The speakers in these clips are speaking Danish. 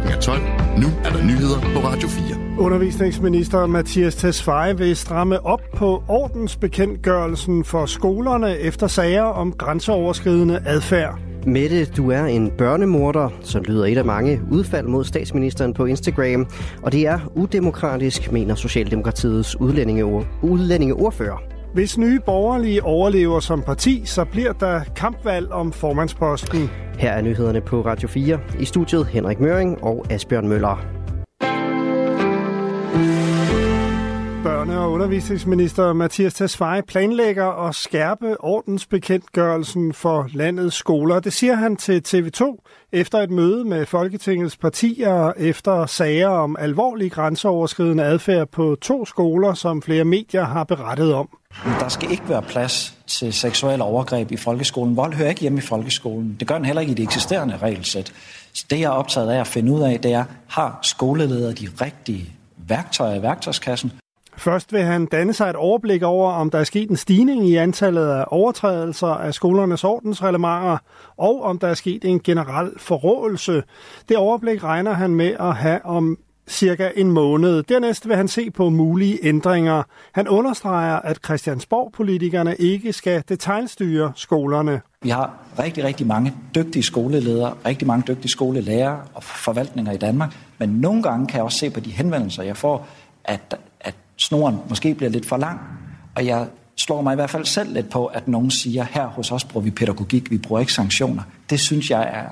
Klokken er 12. Nu er der nyheder på Radio 4. Undervisningsminister Mathias Tesfaye vil stramme op på ordensbekendtgørelsen for skolerne efter sager om grænseoverskridende adfærd. Mette, du er en børnemorder, som lyder et af mange udfald mod statsministeren på Instagram. Og det er udemokratisk, mener Socialdemokratiets udlændingeordfører. Hvis Nye Borgerlige overlever som parti, så bliver der kampvalg om formandsposten. Her er nyhederne på Radio 4. I studiet Henrik Møring og Asbjørn Møller. Børne- og undervisningsminister Mathias Tesfaye planlægger at skærpe ordensbekendtgørelsen for landets skoler. Det siger han til TV2 efter et møde med Folketingets partier efter sager om alvorlig grænseoverskridende adfærd på to skoler, som flere medier har berettet om. Der skal ikke være plads til seksuelle overgreb i folkeskolen. Vold hører ikke hjemme i folkeskolen. Det gør den heller ikke i det eksisterende regelsæt. Så det, jeg er optaget af at finde ud af, det er, har skoleledere de rigtige værktøjer i værktøjskassen? Først vil han danne sig et overblik over, om der er sket en stigning i antallet af overtrædelser af skolernes ordensreglementer, og om der er sket en generel forråelse. Det overblik regner han med at have om cirka en måned. Dernæst vil han se på mulige ændringer. Han understreger, at Christiansborg-politikerne ikke skal detailstyre skolerne. Vi har rigtig, rigtig mange dygtige skoleledere, rigtig mange dygtige skolelærere og forvaltninger i Danmark, men nogle gange kan jeg også se på de henvendelser, jeg får, at snoren måske bliver lidt for lang, og jeg slår mig i hvert fald selv lidt på, at nogen siger, her hos os bruger vi pædagogik, vi bruger ikke sanktioner. Det synes jeg er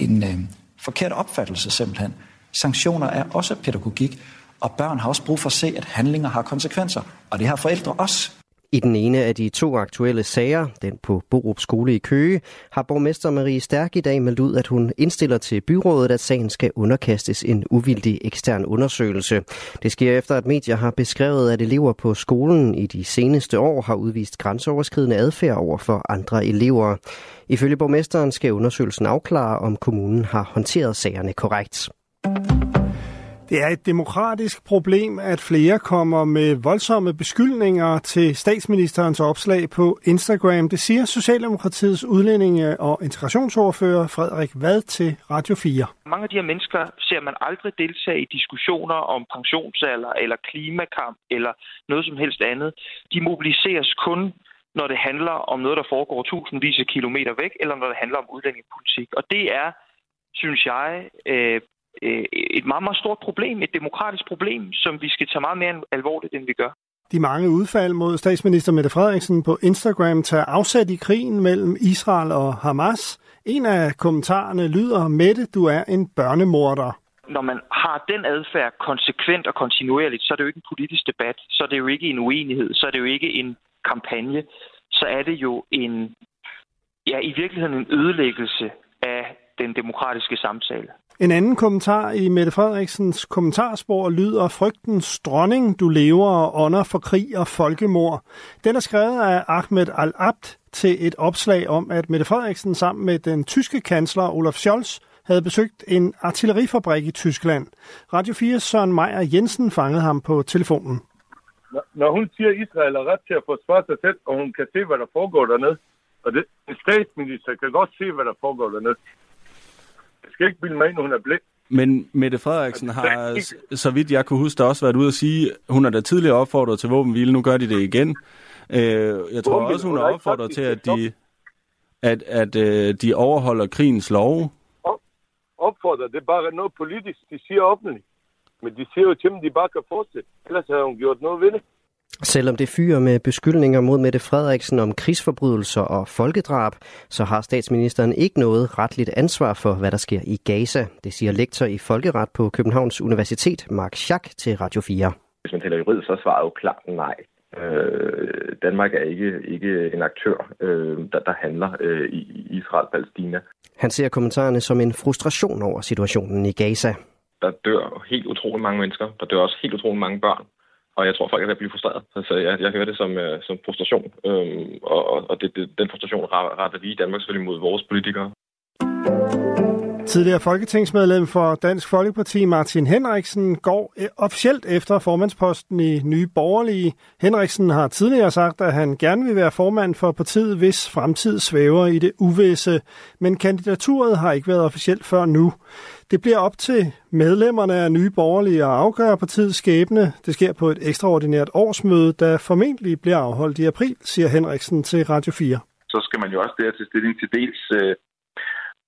en forkert opfattelse simpelthen. Sanktioner er også pædagogik, og børn har også brug for at se, at handlinger har konsekvenser, og det har forældre også. I den ene af de to aktuelle sager, den på Borup skole i Køge, har borgmester Marie Stærk i dag meldt ud, at hun indstiller til byrådet, at sagen skal underkastes en uvildig ekstern undersøgelse. Det sker efter, at medier har beskrevet, at elever på skolen i de seneste år har udvist grænseoverskridende adfærd over for andre elever. Ifølge borgmesteren skal undersøgelsen afklare, om kommunen har håndteret sagerne korrekt. Det er et demokratisk problem, at flere kommer med voldsomme beskyldninger til statsministerens opslag på Instagram. Det siger Socialdemokratiets udlændinge- og integrationsordfører Frederik Vad til Radio 4. Mange af de her mennesker ser man aldrig deltage i diskussioner om pensionsalder eller klimakamp eller noget som helst andet. De mobiliseres kun, når det handler om noget, der foregår tusindvis af kilometer væk, eller når det handler om udlændingepolitik. Og det er, synes jeg, et meget, meget stort problem, et demokratisk problem, som vi skal tage meget mere alvorligt, end vi gør. De mange udfald mod statsminister Mette Frederiksen på Instagram tager afsæt i krigen mellem Israel og Hamas. En af kommentarerne lyder, Mette, du er en børnemorder. Når man har den adfærd konsekvent og kontinuerligt, så er det jo ikke en politisk debat, så er det jo ikke en uenighed, så er det jo ikke en kampagne, så er det jo i virkeligheden en ødelæggelse af den demokratiske samtale. En anden kommentar i Mette Frederiksens kommentarspor lyder frygtens dronning, du lever og ånder for krig og folkemord. Den er skrevet af Ahmed al Abd til et opslag om, at Mette Frederiksen sammen med den tyske kansler Olaf Scholz havde besøgt en artillerifabrik i Tyskland. Radio 4's Søren Mejer Jensen fangede ham på telefonen. Når hun siger, at Israel er ret til at forsvare sig selv, og hun kan se, hvad der foregår dernede, og det, en statsminister kan godt se, hvad der foregår dernede. Jeg skal ikke bilde mig ind, hun er blind. Men Mette Frederiksen har, så vidt jeg kunne huske, der også været ude at sige, hun har da tidligere opfordret til våbenhvile, nu gør de det igen. Jeg tror også, hun har opfordret til, at de overholder krigens love. Opfordrer, det er bare noget politisk, de siger offentligt. Men de siger jo til dem, de bare kan fortsætte. Ellers havde hun gjort noget ved det. Selvom det fyrer med beskyldninger mod Mette Frederiksen om krigsforbrydelser og folkedrab, så har statsministeren ikke noget retligt ansvar for, hvad der sker i Gaza. Det siger lektor i folkeret på Københavns Universitet, Mark Schack, til Radio 4. Hvis man tæller juridisk, så er svaret jo klart nej. Danmark er ikke en aktør, der handler i Israel-Palæstina. Han ser kommentarerne som en frustration over situationen i Gaza. Der dør helt utroligt mange mennesker. Der dør også helt utroligt mange børn. Og jeg tror, folk er ved at blive frustreret. Altså, jeg hører det som frustration. Den frustration retter vi i Danmark selvfølgelig mod vores politikere. Tidligere folketingsmedlem for Dansk Folkeparti Martin Henriksen går officielt efter formandsposten i Nye Borgerlige. Henriksen har tidligere sagt, at han gerne vil være formand for partiet, hvis fremtid svæver i det uvisse. Men kandidaturet har ikke været officielt før nu. Det bliver op til medlemmerne af Nye Borgerlige at afgøre partiets skæbne. Det sker på et ekstraordinært årsmøde, der formentlig bliver afholdt i april, siger Henriksen til Radio 4. Så skal man jo også der til stilling til dels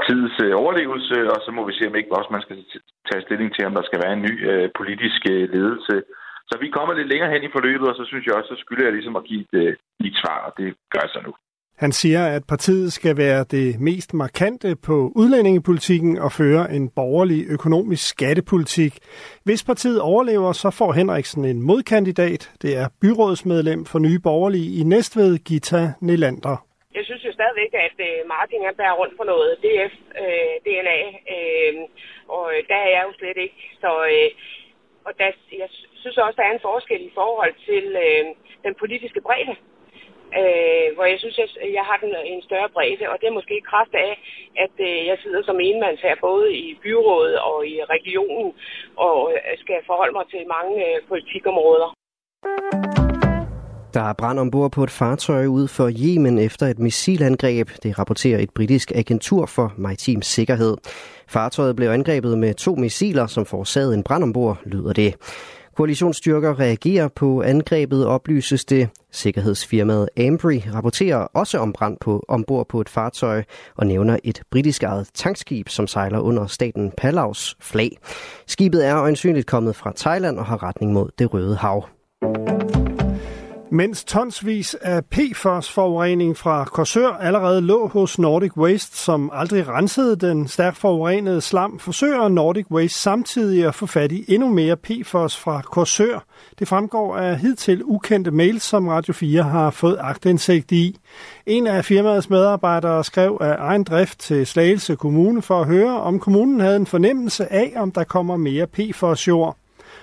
partiets overlevelse, og så må vi se, om ikke også man skal tage stilling til, om der skal være en ny politisk ledelse. Så vi kommer lidt længere hen i forløbet, og så synes jeg også, så skylder jeg ligesom at give et svar, og det gør jeg så nu. Han siger, at partiet skal være det mest markante på udlændingepolitikken og føre en borgerlig økonomisk skattepolitik. Hvis partiet overlever, så får Henriksen en modkandidat. Det er byrådsmedlem for Nye Borgerlige i Næstved, Gita Nelander. Jeg synes jo stadigvæk, at Martin bærer rundt på noget DNA, og der er jeg jo slet ikke. Så, og der, jeg synes også, der er en forskel i forhold til den politiske bredde, hvor jeg synes, jeg har en større bredde, og det er måske i kraft af, at jeg sidder som enmandsherre både i byrådet og i regionen, og skal forholde mig til mange politikområder. Der er brand ombord på et fartøj ud for Yemen efter et missilangreb. Det rapporterer et britisk agentur for maritim sikkerhed. Fartøjet blev angrebet med 2 missiler, som forårsagede en brand ombord, lyder det. Koalitionsstyrker reagerer på angrebet, oplyses det. Sikkerhedsfirmaet Ampry rapporterer også om brand ombord på et fartøj og nævner et britisk eget tankskib, som sejler under staten Palaus flag. Skibet er øjensynligt kommet fra Thailand og har retning mod Det Røde Hav. Mens tonsvis af PFOS-forurening fra Korsør allerede lå hos Nordic Waste, som aldrig rensede den stærkt forurenede slam, forsøger Nordic Waste samtidig at få fat i endnu mere PFOS fra Korsør. Det fremgår af hidtil ukendte mails, som Radio 4 har fået aktindsigt i. En af firmaets medarbejdere skrev af egen drift til Slagelse Kommune for at høre, om kommunen havde en fornemmelse af, om der kommer mere PFOS-jord.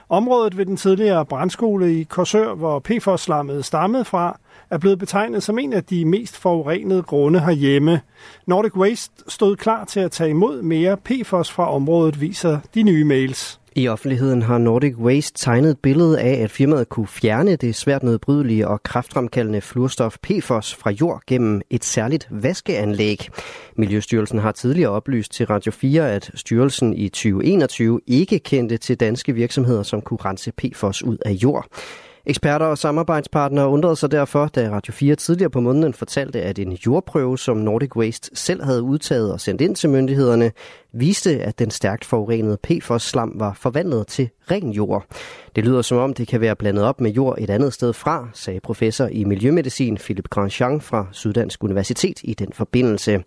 Området ved den tidligere brandskole i Korsør, hvor PFOS-slammet stammede fra, er blevet betegnet som en af de mest forurenede grunde herhjemme. Nordic Waste stod klar til at tage imod mere PFOS fra området, viser de nye mails. I offentligheden har Nordic Waste tegnet et billede af, at firmaet kunne fjerne det svært nedbrydelige og kræftfremkaldende fluorstof PFOS fra jord gennem et særligt vaskeanlæg. Miljøstyrelsen har tidligere oplyst til Radio 4, at styrelsen i 2021 ikke kendte til danske virksomheder, som kunne rense PFOS ud af jord. Eksperter og samarbejdspartnere undrede sig derfor, da Radio 4 tidligere på måneden fortalte, at en jordprøve, som Nordic Waste selv havde udtaget og sendt ind til myndighederne, viste, at den stærkt forurenede PFOS-slam var forvandlet til ren jord. Det lyder som om, det kan være blandet op med jord et andet sted fra, sagde professor i miljømedicin Philip Grandjean fra Syddansk Universitet i den forbindelse.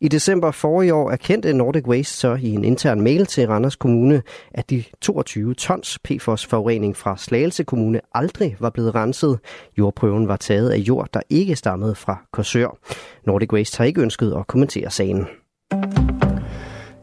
I december forrige år erkendte Nordic Waste så i en intern mail til Randers Kommune, at de 22 tons PFOS-forurening fra Slagelse Kommune aldrig var blevet renset. Jordprøven var taget af jord, der ikke stammede fra Korsør. Nordic Waste har ikke ønsket at kommentere sagen.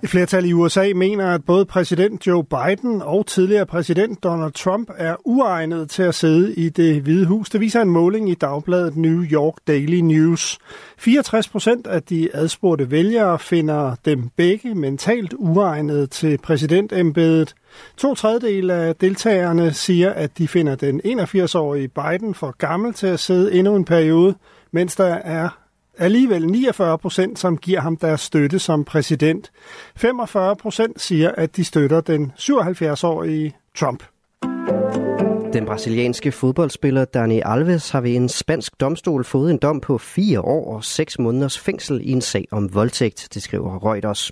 Et flertal i USA mener, at både præsident Joe Biden og tidligere præsident Donald Trump er uegnet til at sidde i Det Hvide Hus. Det viser en måling i dagbladet New York Daily News. 64% af de adspurgte vælgere finder dem begge mentalt uegnet til præsidentembedet. 2/3 af deltagerne siger, at de finder den 81-årige Biden for gammel til at sidde endnu en periode, mens der er alligevel 49%, som giver ham deres støtte som præsident. 45% siger, at de støtter den 77-årige Trump. Den brasilianske fodboldspiller Dani Alves har ved en spansk domstol fået en dom på 4 år og 6 måneders fængsel i en sag om voldtægt, det skriver Reuters.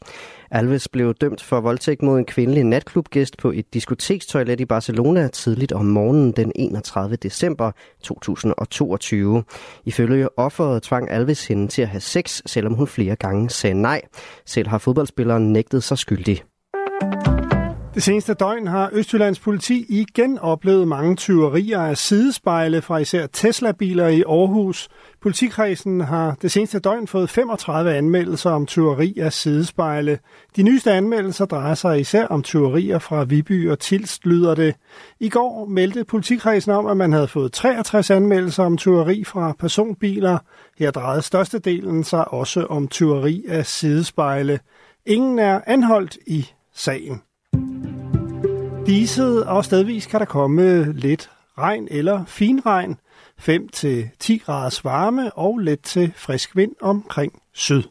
Alves blev dømt for voldtægt mod en kvindelig natklubgæst på et diskotekstoilet i Barcelona tidligt om morgenen den 31. december 2022. Ifølge offeret tvang Alves hende til at have sex, selvom hun flere gange sagde nej. Selv har fodboldspilleren nægtet sig skyldig. Det seneste døgn har Østjyllands politi igen oplevet mange tyverier af sidespejle fra især Tesla-biler i Aarhus. Politikredsen har det seneste døgn fået 35 anmeldelser om tyveri af sidespejle. De nyeste anmeldelser drejer sig især om tyverier fra Viby og Tilst, lyder det. I går meldte politikredsen om, at man havde fået 63 anmeldelser om tyveri fra personbiler. Her drejede størstedelen sig også om tyveri af sidespejle. Ingen er anholdt i sagen. Diset og stedvis kan der komme lidt regn eller finregn, 5-10 graders varme og let til frisk vind omkring syd.